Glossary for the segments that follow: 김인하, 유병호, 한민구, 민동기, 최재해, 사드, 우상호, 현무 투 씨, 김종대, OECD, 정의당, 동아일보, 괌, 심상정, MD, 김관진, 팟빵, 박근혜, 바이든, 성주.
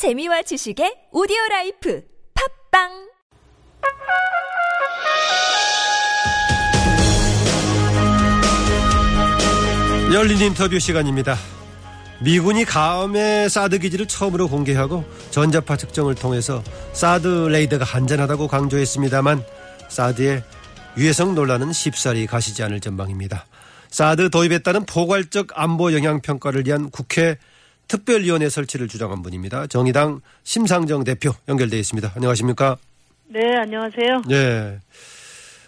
재미와 지식의 오디오라이프 팟빵 열린 인터뷰 시간입니다. 미군이 가함의 사드 기지를 처음으로 공개하고 전자파 측정을 통해서 사드 레이더가 안전하다고 강조했습니다만 사드의 유해성 논란은 쉽사리 가시지 않을 전망입니다. 사드 도입에 따른 포괄적 안보 영향평가를 위한 국회 특별위원회 설치를 주장한 분입니다. 정의당 심상정 대표 연결되어 있습니다. 안녕하십니까? 네, 안녕하세요. 네.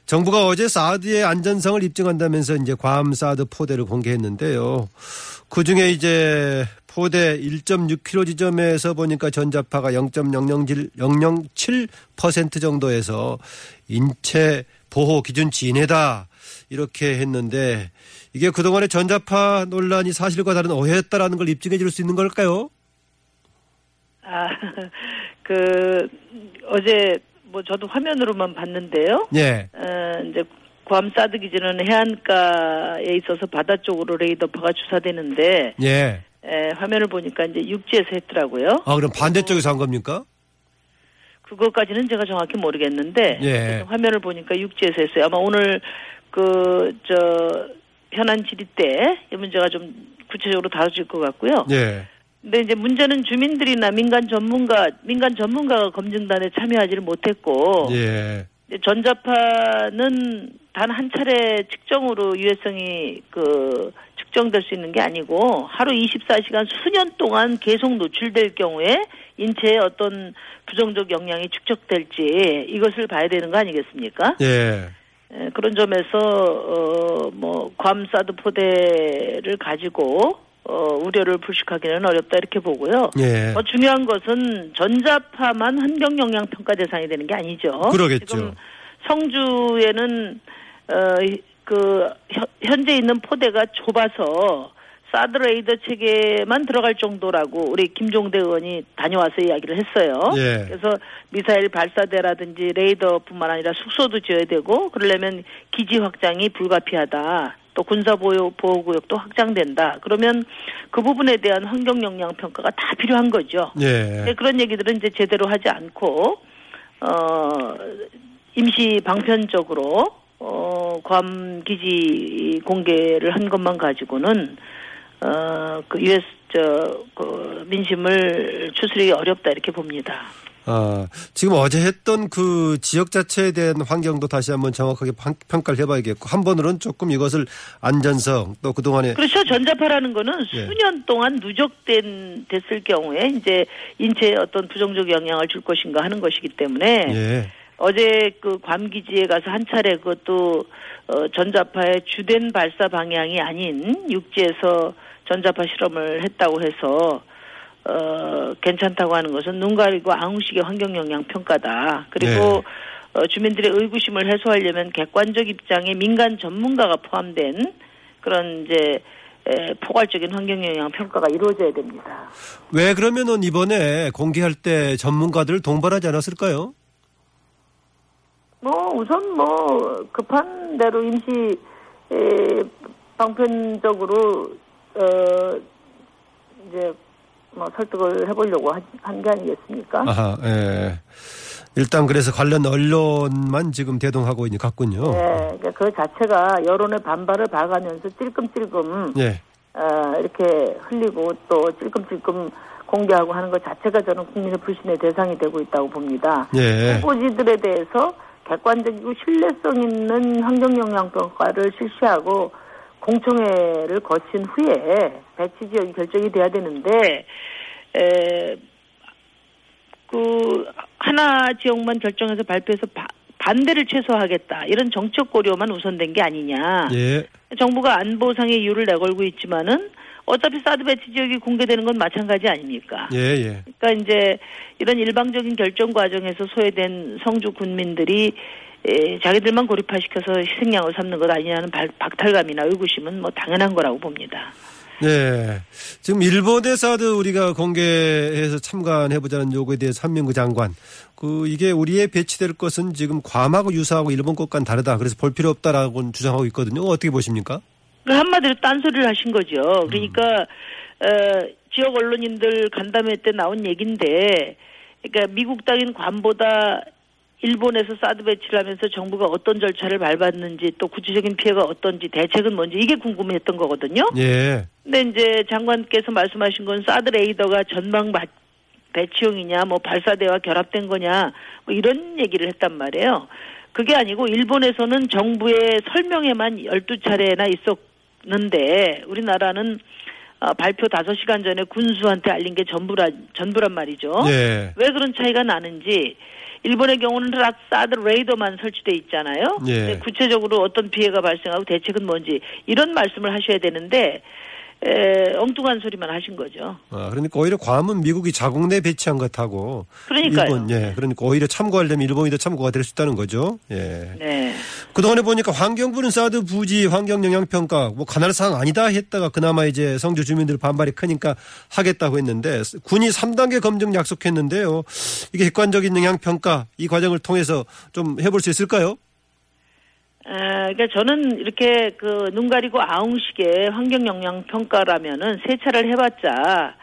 정부가 어제 사드의 안전성을 입증한다면서 이제 괌 사드 포대를 공개했는데요. 그 중에 이제 포대 1.6km 지점에서 보니까 전자파가 0.007% 정도에서 인체 보호 기준치 이내다 이렇게 했는데 이게 그동안의 전자파 논란이 사실과 다른 어회였다라는 걸 입증해 줄 수 있는 걸까요? 어제 저도 화면으로만 봤는데요. 예. 이제 괌 사드 기지는 해안가에 있어서 바다 쪽으로 레이더파가 주사되는데, 예. 화면을 보니까 이제 육지에서 했더라고요. 아, 그럼 반대쪽에서 한 겁니까? 그것까지는 제가 정확히 모르겠는데, 예. 화면을 보니까 육지에서 했어요. 아마 오늘 현안 질의 때 이 문제가 좀 구체적으로 다뤄질 것 같고요. 예. 근데 이제 문제는 주민들이나 민간 전문가가 검증단에 참여하지를 못했고, 예. 전자파는 단 한 차례 측정으로 유해성이 측정될 수 있는 게 아니고 하루 24시간 수년 동안 계속 노출될 경우에 인체에 어떤 부정적 영향이 축적될지 이것을 봐야 되는 거 아니겠습니까? 예. 그런 점에서 괌 사드 포대를 가지고 우려를 불식하기는 어렵다 이렇게 보고요. 예. 중요한 것은 전자파만 환경 영향 평가 대상이 되는 게 아니죠. 그러겠죠. 지금 성주에는 현재 있는 포대가 좁아서 사드 레이더 체계만 들어갈 정도라고 우리 김종대 의원이 다녀와서 이야기를 했어요. 예. 그래서 미사일 발사대라든지 레이더뿐만 아니라 숙소도 지어야 되고 그러려면 기지 확장이 불가피하다. 또 군사보호구역도 확장된다. 그러면 그 부분에 대한 환경영향평가가 다 필요한 거죠. 예. 그런 얘기들은 이제 제대로 하지 않고 임시 방편적으로 괌 기지 공개를 한 것만 가지고는 민심을 추스르기 어렵다 이렇게 봅니다. 아, 지금 어제 했던 그 지역 자체에 대한 환경도 다시 한번 정확하게 평가를 해봐야겠고 한번으로는 조금 이것을 안전성 또 그동안에 그렇죠. 전자파라는 거는 수년 동안 누적됐을 경우에 이제 인체에 어떤 부정적 영향을 줄 것인가 하는 것이기 때문에 예. 어제 괌 기지에 가서 한 차례 그것도 전자파의 주된 발사 방향이 아닌 육지에서 전자파 실험을 했다고 해서 괜찮다고 하는 것은 눈 가리고 아웅식의 환경영향평가다. 그리고 네. 주민들의 의구심을 해소하려면 객관적 입장에 민간 전문가가 포함된 그런 포괄적인 환경영향평가가 이루어져야 됩니다. 왜 그러면은 이번에 공개할 때 전문가들을 동반하지 않았을까요? 우선 급한 대로 임시 방편적으로 설득을 해보려고 한 게 아니겠습니까? 아하, 예. 일단 그래서 관련 언론만 지금 대동하고 있는 같군요. 예, 그 자체가 여론의 반발을 박으면서 찔끔찔끔 예. 이렇게 흘리고 또 찔끔찔끔 공개하고 하는 것 자체가 저는 국민의 불신의 대상이 되고 있다고 봅니다. 예. 후보지들에 대해서 객관적이고 신뢰성 있는 환경영향평가를 실시하고 공청회를 거친 후에 배치 지역이 결정이 돼야 되는데, 하나 지역만 결정해서 발표해서 반대를 최소화하겠다. 이런 정책 고려만 우선된 게 아니냐. 예. 정부가 안보상의 이유를 내걸고 있지만은 어차피 사드 배치 지역이 공개되는 건 마찬가지 아닙니까? 예, 예. 그러니까 이제 이런 일방적인 결정 과정에서 소외된 성주 군민들이 자기들만 고립화시켜서 희생양을 삼는 것 아니냐는 박탈감이나 의구심은 당연한 거라고 봅니다. 네. 지금 일본의 사드 우리가 공개해서 참관해보자는 요구에 대해서 한민구 장관. 이게 우리의 배치될 것은 지금 괌하고 유사하고 일본 것과는 다르다. 그래서 볼 필요 없다라고 주장하고 있거든요. 어떻게 보십니까? 한마디로 딴소리를 하신 거죠. 그러니까 지역 언론인들 간담회 때 나온 얘기인데, 그러니까 미국 땅인 관보다 일본에서 사드 배치를 하면서 정부가 어떤 절차를 밟았는지 또 구체적인 피해가 어떤지 대책은 뭔지 이게 궁금했던 거거든요. 예. 근데 이제 장관께서 말씀하신 건 사드 레이더가 전방 배치용이냐, 뭐 발사대와 결합된 거냐, 뭐 이런 얘기를 했단 말이에요. 그게 아니고 일본에서는 정부의 설명에만 12차례나 있었는데 우리나라는 발표 5시간 전에 군수한테 알린 게 전부란 말이죠. 예. 왜 그런 차이가 나는지. 일본의 경우는 사드 레이더만 설치돼 있잖아요. 예. 구체적으로 어떤 피해가 발생하고 대책은 뭔지 이런 말씀을 하셔야 되는데 엉뚱한 소리만 하신 거죠. 아, 그러니까 오히려 괌은 미국이 자국 내 배치한 것하고 그러니까요. 일본, 예, 그러니까 오히려 참고하려면 일본이 더 참고가 될 수 있다는 거죠. 예. 네. 그동안에 보니까 환경부는 사드 부지 환경 영향 평가 뭐 관할 사항 아니다 했다가 그나마 이제 성주 주민들 반발이 크니까 하겠다고 했는데 군이 3단계 검증 약속했는데요. 이게 객관적인 영향 평가 이 과정을 통해서 좀 해볼 수 있을까요? 그러니까 저는 이렇게 그 눈 가리고 아웅식의 환경 영향 평가라면은 세 차례를 해봤자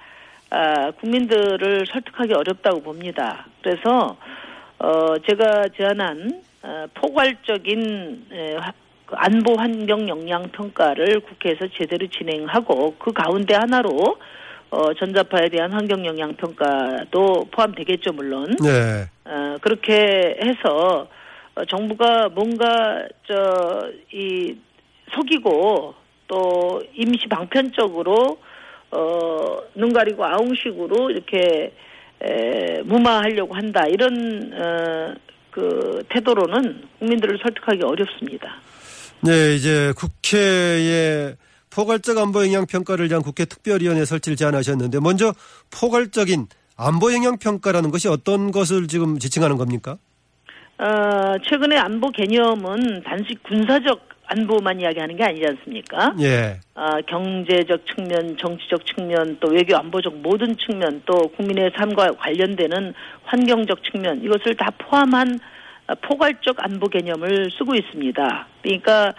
국민들을 설득하기 어렵다고 봅니다. 그래서 제가 제안한 포괄적인 안보 환경 영향 평가를 국회에서 제대로 진행하고 그 가운데 하나로 전자파에 대한 환경 영향 평가도 포함되겠죠, 물론. 네. 그렇게 해서. 정부가 뭔가 속이고 또 임시 방편적으로 눈 가리고 아웅식으로 이렇게 무마하려고 한다 이런 그 태도로는 국민들을 설득하기 어렵습니다. 네, 이제 국회에 포괄적 안보 영향 평가를 위한 국회 특별위원회 설치를 제안하셨는데 먼저 포괄적인 안보 영향 평가라는 것이 어떤 것을 지금 지칭하는 겁니까? 최근에 안보 개념은 단식 군사적 안보만 이야기하는 게 아니지 않습니까? 예. 경제적 측면, 정치적 측면, 또 외교 안보적 모든 측면, 또 국민의 삶과 관련되는 환경적 측면 이것을 다 포함한 포괄적 안보 개념을 쓰고 있습니다. 그러니까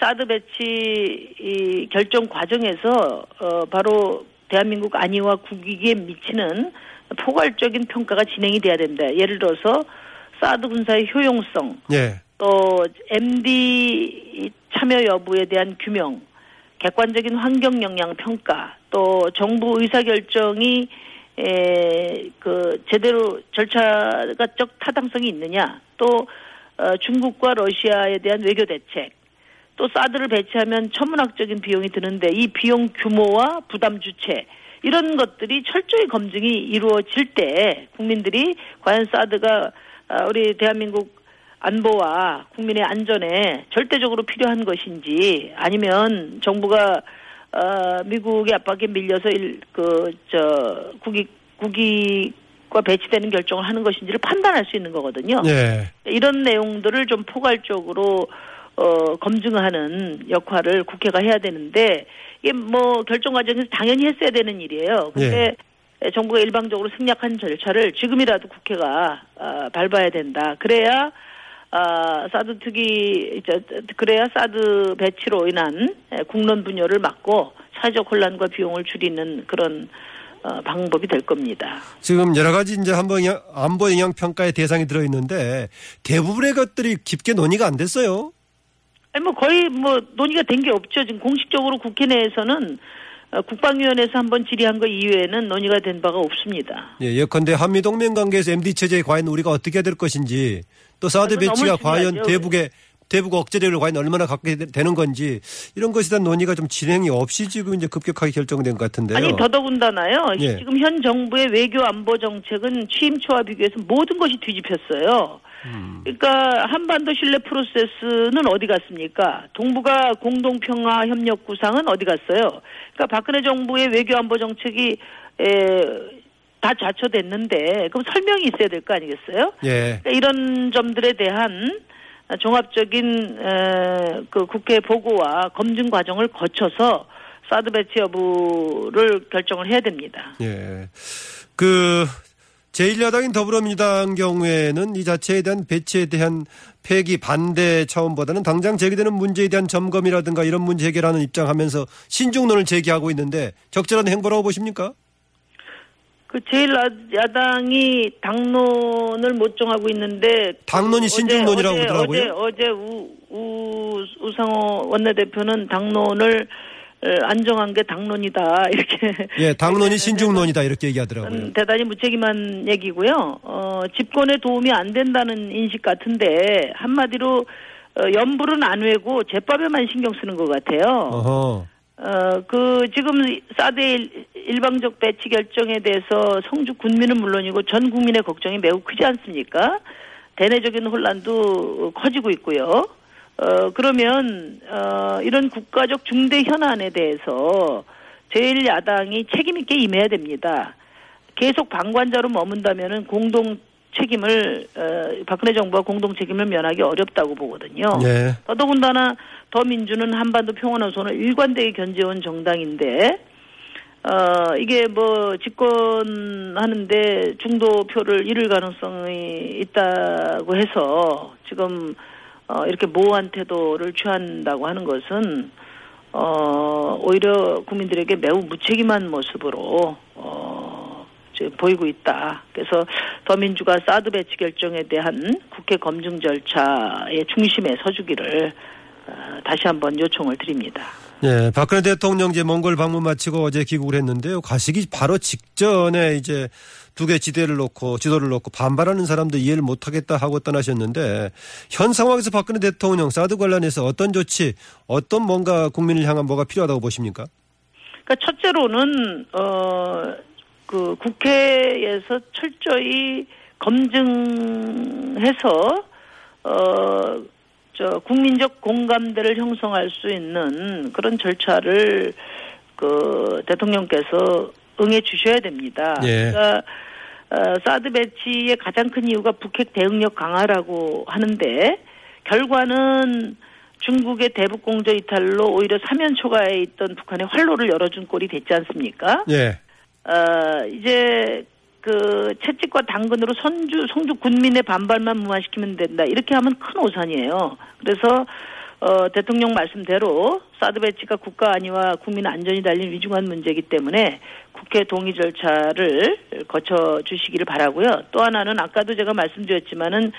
사드 배치 이 결정 과정에서 바로 대한민국 안위와 국익에 미치는 포괄적인 평가가 진행이 돼야 된다. 예를 들어서 사드 군사의 효용성, 예. 또 MD 참여 여부에 대한 규명, 객관적인 환경 영향 평가, 또 정부 의사결정이 제대로 절차적 타당성이 있느냐, 또 중국과 러시아에 대한 외교 대책, 또 사드를 배치하면 천문학적인 비용이 드는데 이 비용 규모와 부담 주체 이런 것들이 철저히 검증이 이루어질 때 국민들이 과연 사드가 우리 대한민국 안보와 국민의 안전에 절대적으로 필요한 것인지 아니면 정부가 미국의 압박에 밀려서 국익과 배치되는 결정을 하는 것인지를 판단할 수 있는 거거든요. 네. 이런 내용들을 좀 포괄적으로 검증하는 역할을 국회가 해야 되는데 이게 뭐 결정 과정에서 당연히 했어야 되는 일이에요. 그런데 예. 정부가 일방적으로 생략한 절차를 지금이라도 국회가 밟아야 된다. 그래야 사드 배치로 인한 국론 분열을 막고 사회적 혼란과 비용을 줄이는 그런 방법이 될 겁니다. 지금 여러 가지 이제 안보 영향 평가의 대상이 들어 있는데 대부분의 것들이 깊게 논의가 안 됐어요. 아니, 거의 논의가 된 게 없죠. 지금 공식적으로 국회 내에서는 국방위원회에서 한번 질의한 거 이외에는 논의가 된 바가 없습니다. 예, 예컨대 한미동맹 관계에서 MD체제에 과연 우리가 어떻게 해야 될 것인지 또 사드 배치가 과연 대북 억제력을 과연 얼마나 갖게 되는 건지 이런 것에 대한 논의가 좀 진행이 없이 지금 이제 급격하게 결정된 것 같은데요. 아니, 더더군다나요. 예. 지금 현 정부의 외교 안보 정책은 취임 초와 비교해서 모든 것이 뒤집혔어요. 그러니까 한반도 신뢰 프로세스는 어디 갔습니까? 동북아 공동평화 협력 구상은 어디 갔어요? 그러니까 박근혜 정부의 외교 안보 정책이 다 좌초됐는데 그럼 설명이 있어야 될 거 아니겠어요? 예. 그러니까 이런 점들에 대한 종합적인 그 국회 보고와 검증 과정을 거쳐서 사드 배치 여부를 결정을 해야 됩니다. 예. 제1야당인 더불어민주당 경우에는 이 자체에 대한 배치에 대한 폐기 반대 차원보다는 당장 제기되는 문제에 대한 점검이라든가 이런 문제 해결하는 입장하면서 신중론을 제기하고 있는데 적절한 행보라고 보십니까? 그 제1야당이 당론을 못 정하고 있는데 당론이 신중론이라고 그러더라고요. 어제 우상호 원내대표는 당론을 안 정한 게 당론이다 이렇게. 예, 당론이 신중론이다 이렇게 얘기하더라고요. 대단히 무책임한 얘기고요. 집권에 도움이 안 된다는 인식 같은데 한마디로 염불은 안 외고 제밥에만 신경 쓰는 것 같아요. 그 지금 사드 일방적 배치 결정에 대해서 성주 군민은 물론이고 전 국민의 걱정이 매우 크지 않습니까? 대내적인 혼란도 커지고 있고요. 그러면 이런 국가적 중대 현안에 대해서 제1야당이 책임 있게 임해야 됩니다. 계속 방관자로 머문다면은 공동 책임을 박근혜 정부와 공동 책임을 면하기 어렵다고 보거든요. 네. 더더군다나 더민주는 한반도 평화노선을 일관되게 견제해온 정당인데 이게 뭐 집권하는데 중도표를 잃을 가능성이 있다고 해서 지금 이렇게 모호한 태도를 취한다고 하는 것은 오히려 국민들에게 매우 무책임한 모습으로 보이고 있다. 그래서 더민주가 사드 배치 결정에 대한 국회 검증 절차의 중심에 서주기를 다시 한번 요청을 드립니다. 네, 박근혜 대통령 이제 몽골 방문 마치고 어제 귀국을 했는데요. 가시기 바로 직전에 이제 두 개 지도를 놓고 반발하는 사람도 이해를 못하겠다 하고 떠나셨는데 현 상황에서 박근혜 대통령 사드 관련해서 어떤 조치, 어떤 뭔가 국민을 향한 뭐가 필요하다고 보십니까? 그러니까 첫째로는 그 국회에서 철저히 검증해서 국민적 공감대를 형성할 수 있는 그런 절차를 그 대통령께서 응해 주셔야 됩니다. 예. 그러니까 사드 배치의 가장 큰 이유가 북핵 대응력 강화라고 하는데 결과는 중국의 대북 공조 이탈로 오히려 사면 초과에 있던 북한의 활로를 열어준 꼴이 됐지 않습니까? 예. 이제 그 채찍과 당근으로 성주 군민의 반발만 무마시키면 된다. 이렇게 하면 큰 오산이에요. 그래서 대통령 말씀대로 사드 배치가 국가 안위와 국민 안전이 달린 위중한 문제이기 때문에 국회 동의 절차를 거쳐주시기를 바라고요. 또 하나는 아까도 제가 말씀드렸지만은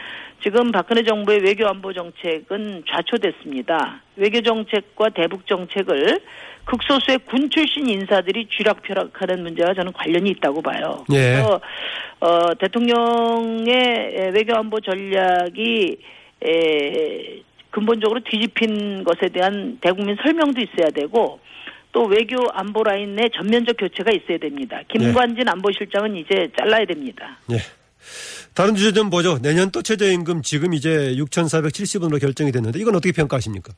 지금 박근혜 정부의 외교 안보 정책은 좌초됐습니다. 외교 정책과 대북 정책을 극소수의 군 출신 인사들이 쥐락펴락하는 문제와 저는 관련이 있다고 봐요. 그래서 대통령의 외교 안보 전략이 근본적으로 뒤집힌 것에 대한 대국민 설명도 있어야 되고 또 외교 안보 라인의 전면적 교체가 있어야 됩니다. 김관진 네. 안보실장은 이제 잘라야 됩니다. 네. 다른 주제 좀 보죠. 내년 또 최저임금 지금 이제 6,470원으로 결정이 됐는데 이건 어떻게 평가하십니까?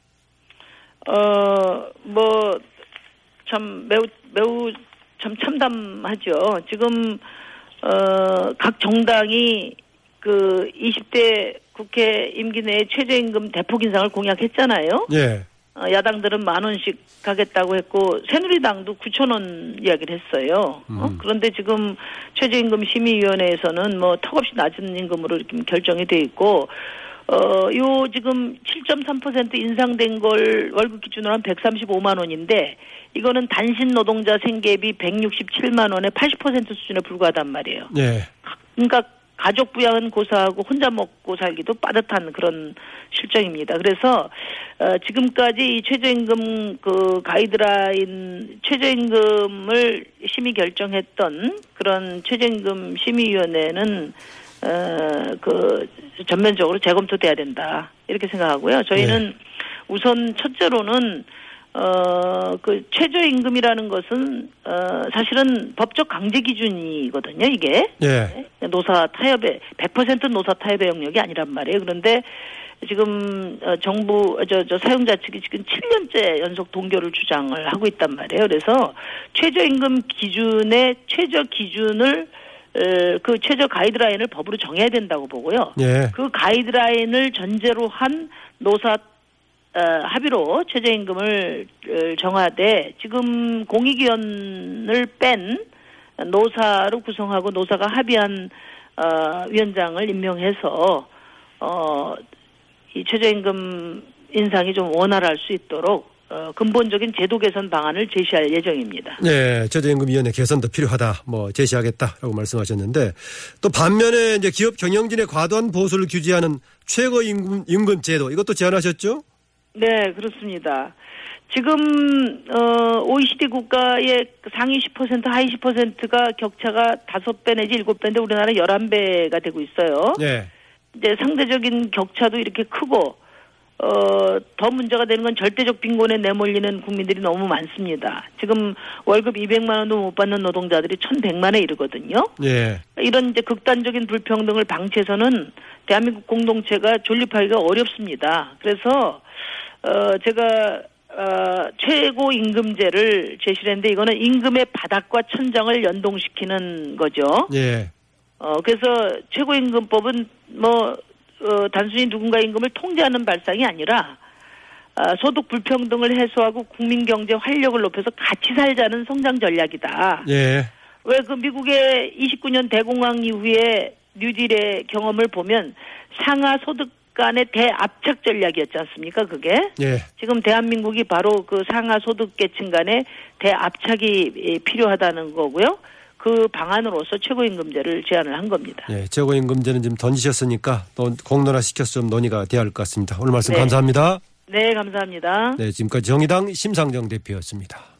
뭐 참 매우 참 참담하죠. 지금 각 정당이 그 20대 국회 임기 내에 최저임금 대폭 인상을 공약했잖아요. 예. 야당들은 10,000원씩 가겠다고 했고 새누리당도 9,000원 이야기를 했어요. 그런데 지금 최저임금 심의위원회에서는 뭐 턱없이 낮은 임금으로 이렇게 결정이 돼 있고 요 지금 7.3% 인상된 걸 월급 기준으로 한 135만 원인데 이거는 단신 노동자 생계비 167만 원의 80% 수준에 불과하단 말이에요. 예. 그러니까 가족 부양은 고사하고 혼자 먹고 살기도 빠듯한 그런 실정입니다. 그래서 지금까지 이 최저임금 그 가이드라인 최저임금을 심의 결정했던 그런 최저임금 심의위원회는 그 전면적으로 재검토돼야 된다 이렇게 생각하고요. 저희는 네. 우선 첫째로는 그 최저임금이라는 것은 사실은 법적 강제 기준이거든요. 이게 예. 노사 타협의 100% 노사 타협의 영역이 아니란 말이에요. 그런데 지금 정부 사용자 측이 지금 7년째 연속 동결을 주장을 하고 있단 말이에요. 그래서 최저임금 기준의 최저 기준을 그 최저 가이드라인을 법으로 정해야 된다고 보고요. 예. 그 가이드라인을 전제로 한 노사 합의로 최저임금을 정하되 지금 공익위원을 뺀 노사로 구성하고 노사가 합의한 위원장을 임명해서 이 최저임금 인상이 좀 원활할 수 있도록 근본적인 제도 개선 방안을 제시할 예정입니다. 네, 최저임금위원회 개선도 필요하다. 뭐 제시하겠다라고 말씀하셨는데 또 반면에 이제 기업 경영진의 과도한 보수를 규제하는 최고임금 제도 이것도 제안하셨죠? 네, 그렇습니다. 지금 OECD 국가의 상위 10% 하위 10%가 격차가 5배 내지 7배인데 우리나라 11배가 되고 있어요. 네. 이제 상대적인 격차도 이렇게 크고 더 문제가 되는 건 절대적 빈곤에 내몰리는 국민들이 너무 많습니다. 지금 월급 200만 원도 못 받는 노동자들이 1,100만에 이르거든요. 예. 이런 이제 극단적인 불평등을 방치해서는 대한민국 공동체가 존립하기가 어렵습니다. 그래서 제가 최고임금제를 제시를 했는데 이거는 임금의 바닥과 천장을 연동시키는 거죠. 예. 그래서 최고임금법은 단순히 누군가 임금을 통제하는 발상이 아니라 소득 불평등을 해소하고 국민 경제 활력을 높여서 같이 살자는 성장 전략이다. 예. 왜 그 미국의 29년 대공황 이후에 뉴딜의 경험을 보면 상하 소득 간의 대압착 전략이었지 않습니까? 그게 예. 지금 대한민국이 바로 그 상하 소득 계층 간의 대압착이 필요하다는 거고요. 그 방안으로서 최고임금제를 제안을 한 겁니다. 네, 최고임금제는 지금 던지셨으니까 또 공론화시켜서 좀 논의가 돼야 할 것 같습니다. 오늘 말씀 네. 감사합니다. 네, 감사합니다. 네, 지금까지 정의당 심상정 대표였습니다.